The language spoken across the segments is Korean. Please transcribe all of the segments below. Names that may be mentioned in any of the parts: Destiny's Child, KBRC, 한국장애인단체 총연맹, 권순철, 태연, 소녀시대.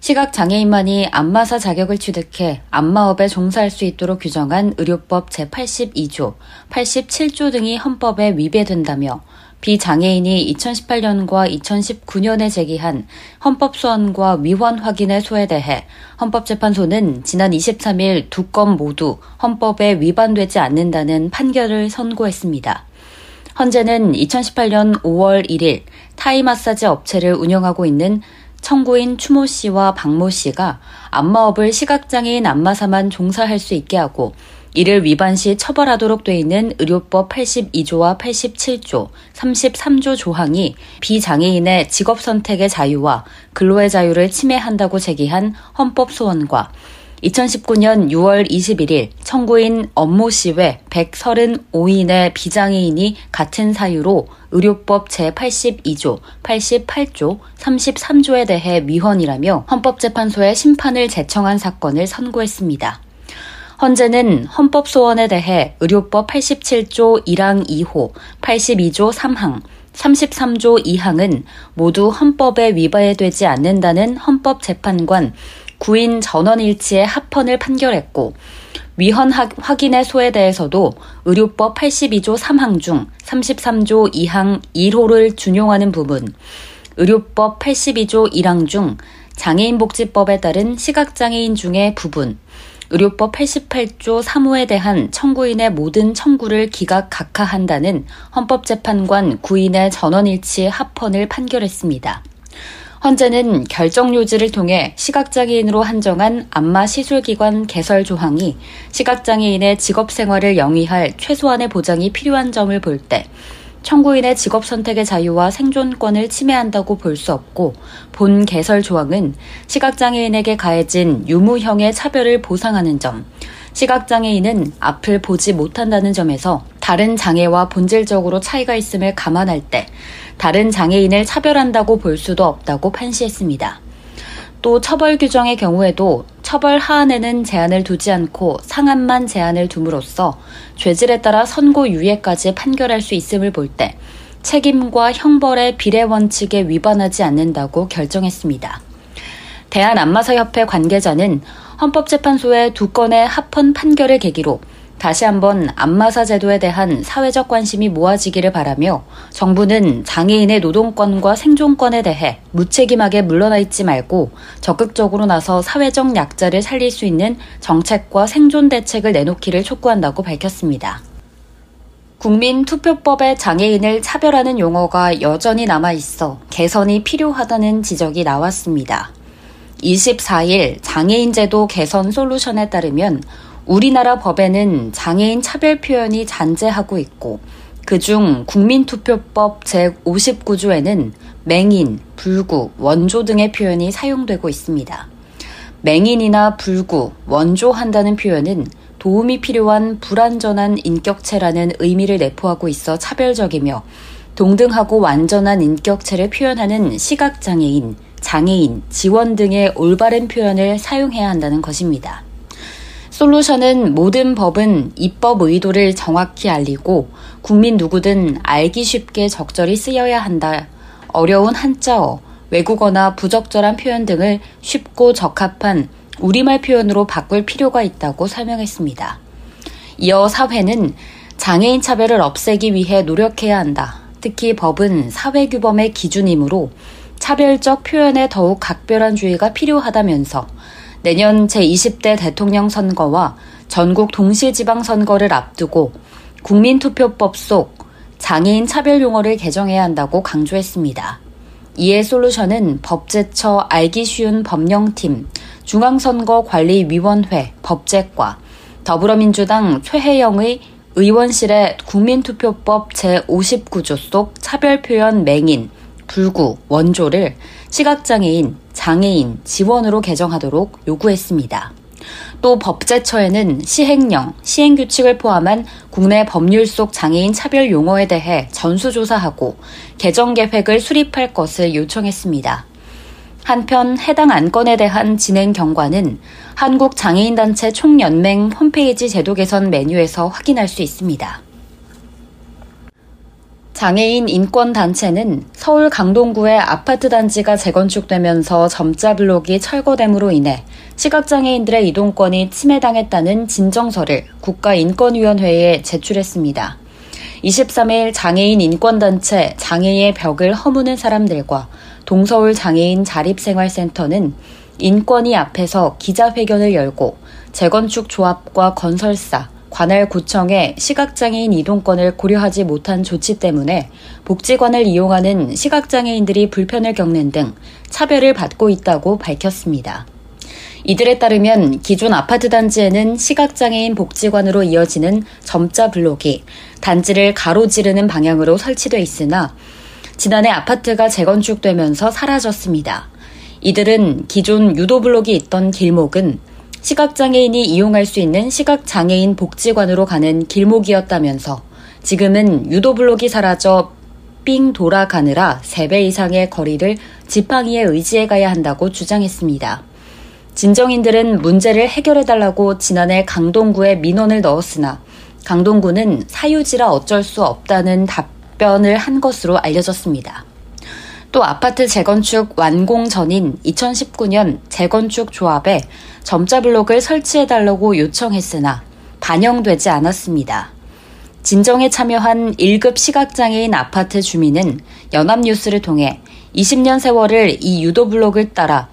시각장애인만이 안마사 자격을 취득해 안마업에 종사할 수 있도록 규정한 의료법 제82조, 87조 등이 헌법에 위배된다며 비장애인이 2018년과 2019년에 제기한 헌법소원과 위헌 확인의 소에 대해 헌법재판소는 지난 23일 두 건 모두 헌법에 위반되지 않는다는 판결을 선고했습니다. 헌재는 2018년 5월 1일 타이 마사지 업체를 운영하고 있는 청구인 추모 씨와 박모 씨가 안마업을 시각장애인 안마사만 종사할 수 있게 하고 이를 위반 시 처벌하도록 돼 있는 의료법 82조와 87조, 33조 조항이 비장애인의 직업선택의 자유와 근로의 자유를 침해한다고 제기한 헌법소원과 2019년 6월 21일 청구인 엄모 씨 외 135인의 비장애인이 같은 사유로 의료법 제82조, 88조, 33조에 대해 위헌이라며 헌법재판소에 심판을 제청한 사건을 선고했습니다. 헌재는 헌법소원에 대해 의료법 87조 1항 2호, 82조 3항, 33조 2항은 모두 헌법에 위배되지 않는다는 헌법재판관 9인 전원일치의 합헌을 판결했고 위헌 확인의 소에 대해서도 의료법 82조 3항 중 33조 2항 1호를 준용하는 부분, 의료법 82조 1항 중 장애인복지법에 따른 시각장애인 중의 부분, 의료법 88조 3호에 대한 청구인의 모든 청구를 기각 각하한다는 헌법재판관 9인의 전원일치 합헌을 판결했습니다. 헌재는 결정 요지를 통해 시각장애인으로 한정한 안마시술기관 개설 조항이 시각장애인의 직업생활을 영위할 최소한의 보장이 필요한 점을 볼 때 청구인의 직업선택의 자유와 생존권을 침해한다고 볼 수 없고 본 개설 조항은 시각장애인에게 가해진 유무형의 차별을 보상하는 점, 시각장애인은 앞을 보지 못한다는 점에서 다른 장애와 본질적으로 차이가 있음을 감안할 때 다른 장애인을 차별한다고 볼 수도 없다고 판시했습니다. 또 처벌 규정의 경우에도 처벌 하한에는 제한을 두지 않고 상한만 제한을 둠으로써 죄질에 따라 선고유예까지 판결할 수 있음을 볼 때 책임과 형벌의 비례 원칙에 위반하지 않는다고 결정했습니다. 대한안마사협회 관계자는 헌법재판소의 두 건의 합헌 판결을 계기로 다시 한번 안마사 제도에 대한 사회적 관심이 모아지기를 바라며 정부는 장애인의 노동권과 생존권에 대해 무책임하게 물러나 있지 말고 적극적으로 나서 사회적 약자를 살릴 수 있는 정책과 생존 대책을 내놓기를 촉구한다고 밝혔습니다. 국민투표법에 장애인을 차별하는 용어가 여전히 남아있어 개선이 필요하다는 지적이 나왔습니다. 24일 장애인 제도 개선 솔루션에 따르면 우리나라 법에는 장애인 차별 표현이 잔재하고 있고 그중 국민투표법 제59조에는 맹인, 불구, 원조 등의 표현이 사용되고 있습니다. 맹인이나 불구, 원조한다는 표현은 도움이 필요한 불완전한 인격체라는 의미를 내포하고 있어 차별적이며 동등하고 완전한 인격체를 표현하는 시각장애인, 장애인, 지원 등의 올바른 표현을 사용해야 한다는 것입니다. 솔루션은 모든 법은 입법 의도를 정확히 알리고 국민 누구든 알기 쉽게 적절히 쓰여야 한다. 어려운 한자어, 외국어나 부적절한 표현 등을 쉽고 적합한 우리말 표현으로 바꿀 필요가 있다고 설명했습니다. 이어 사회는 장애인 차별을 없애기 위해 노력해야 한다. 특히 법은 사회규범의 기준이므로 차별적 표현에 더욱 각별한 주의가 필요하다면서 내년 제20대 대통령 선거와 전국 동시지방 선거를 앞두고 국민투표법 속 장애인 차별 용어를 개정해야 한다고 강조했습니다. 이에 솔루션은 법제처 알기 쉬운 법령팀, 중앙선거관리위원회 법제과, 더불어민주당 최혜영의 의원실의 국민투표법 제59조 속 차별표현 맹인, 불구, 원조를 시각장애인, 장애인, 지원으로 개정하도록 요구했습니다. 또 법제처에는 시행령, 시행규칙을 포함한 국내 법률 속 장애인 차별 용어에 대해 전수조사하고 개정계획을 수립할 것을 요청했습니다. 한편 해당 안건에 대한 진행 경과는 한국장애인단체 총연맹 홈페이지 제도 개선 메뉴에서 확인할 수 있습니다. 장애인 인권단체는 서울 강동구의 아파트 단지가 재건축되면서 점자 블록이 철거됨으로 인해 시각장애인들의 이동권이 침해당했다는 진정서를 국가인권위원회에 제출했습니다. 23일 장애인 인권단체 장애의 벽을 허무는 사람들과 동서울 장애인 자립생활센터는 인권위 앞에서 기자회견을 열고 재건축 조합과 건설사, 관할구청의 시각장애인 이동권을 고려하지 못한 조치 때문에 복지관을 이용하는 시각장애인들이 불편을 겪는 등 차별을 받고 있다고 밝혔습니다. 이들에 따르면 기존 아파트 단지에는 시각장애인 복지관으로 이어지는 점자 블록이 단지를 가로지르는 방향으로 설치돼 있으나 지난해 아파트가 재건축되면서 사라졌습니다. 이들은 기존 유도 블록이 있던 길목은 시각장애인이 이용할 수 있는 시각장애인 복지관으로 가는 길목이었다면서 지금은 유도블록이 사라져 삥 돌아가느라 3배 이상의 거리를 지팡이에 의지해 가야 한다고 주장했습니다. 진정인들은 문제를 해결해달라고 지난해 강동구에 민원을 넣었으나 강동구는 사유지라 어쩔 수 없다는 답변을 한 것으로 알려졌습니다. 또 아파트 재건축 완공 전인 2019년 재건축 조합에 점자 블록을 설치해달라고 요청했으나 반영되지 않았습니다. 진정에 참여한 1급 시각장애인 아파트 주민은 연합뉴스를 통해 20년 세월을 이 유도 블록을 따라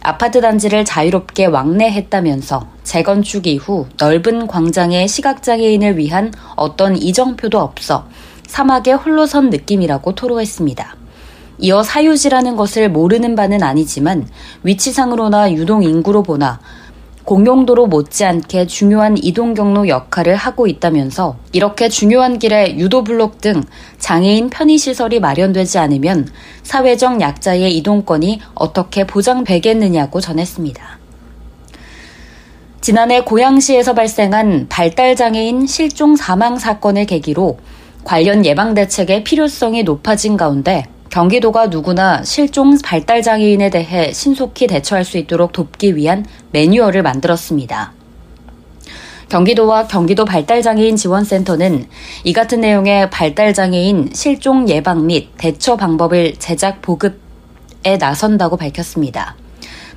아파트 단지를 자유롭게 왕래했다면서 재건축 이후 넓은 광장에 시각장애인을 위한 어떤 이정표도 없어 사막에 홀로 선 느낌이라고 토로했습니다. 이어 사유지라는 것을 모르는 바는 아니지만 위치상으로나 유동인구로 보나 공용도로 못지않게 중요한 이동경로 역할을 하고 있다면서 이렇게 중요한 길에 유도블록 등 장애인 편의시설이 마련되지 않으면 사회적 약자의 이동권이 어떻게 보장되겠느냐고 전했습니다. 지난해 고양시에서 발생한 발달장애인 실종 사망 사건을 계기로 관련 예방대책의 필요성이 높아진 가운데 경기도가 누구나 실종 발달장애인에 대해 신속히 대처할 수 있도록 돕기 위한 매뉴얼을 만들었습니다. 경기도와 경기도 발달장애인지원센터는 이 같은 내용의 발달장애인 실종 예방 및 대처 방법을 제작 보급에 나선다고 밝혔습니다.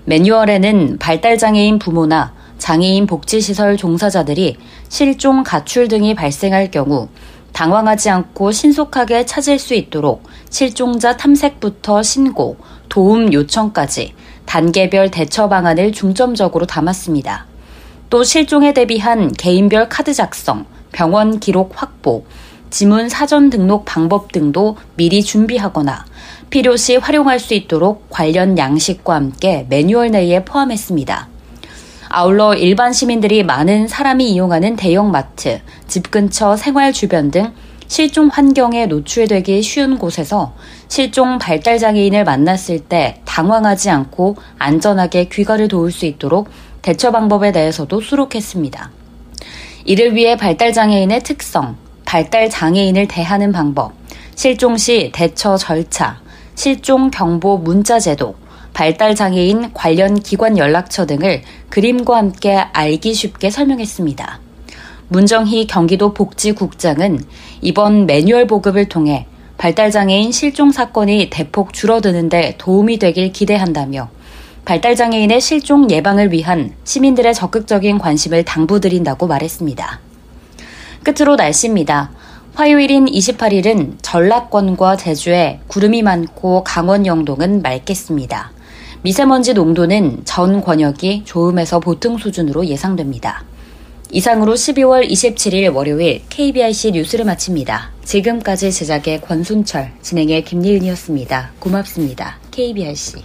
매뉴얼에는 발달장애인 부모나 장애인 복지시설 종사자들이 실종, 가출 등이 발생할 경우 당황하지 않고 신속하게 찾을 수 있도록 실종자 탐색부터 신고, 도움 요청까지 단계별 대처 방안을 중점적으로 담았습니다. 또 실종에 대비한 개인별 카드 작성, 병원 기록 확보, 지문 사전 등록 방법 등도 미리 준비하거나 필요시 활용할 수 있도록 관련 양식과 함께 매뉴얼 내에 포함했습니다. 아울러 일반 시민들이 많은 사람이 이용하는 대형마트, 집 근처 생활 주변 등 실종 환경에 노출되기 쉬운 곳에서 실종 발달장애인을 만났을 때 당황하지 않고 안전하게 귀가를 도울 수 있도록 대처 방법에 대해서도 수록했습니다. 이를 위해 발달장애인의 특성, 발달장애인을 대하는 방법, 실종 시 대처 절차, 실종 경보 문자 제도, 발달장애인 관련 기관 연락처 등을 그림과 함께 알기 쉽게 설명했습니다. 문정희 경기도 복지국장은 이번 매뉴얼 보급을 통해 발달장애인 실종 사건이 대폭 줄어드는 데 도움이 되길 기대한다며 발달장애인의 실종 예방을 위한 시민들의 적극적인 관심을 당부드린다고 말했습니다. 끝으로 날씨입니다. 화요일인 28일은 전라권과 제주에 구름이 많고 강원 영동은 맑겠습니다. 미세먼지 농도는 전 권역이 좋음에서 보통 수준으로 예상됩니다. 이상으로 12월 27일 월요일 KBRC 뉴스를 마칩니다. 지금까지 제작의 권순철, 진행의 김예은이었습니다. 고맙습니다. KBRC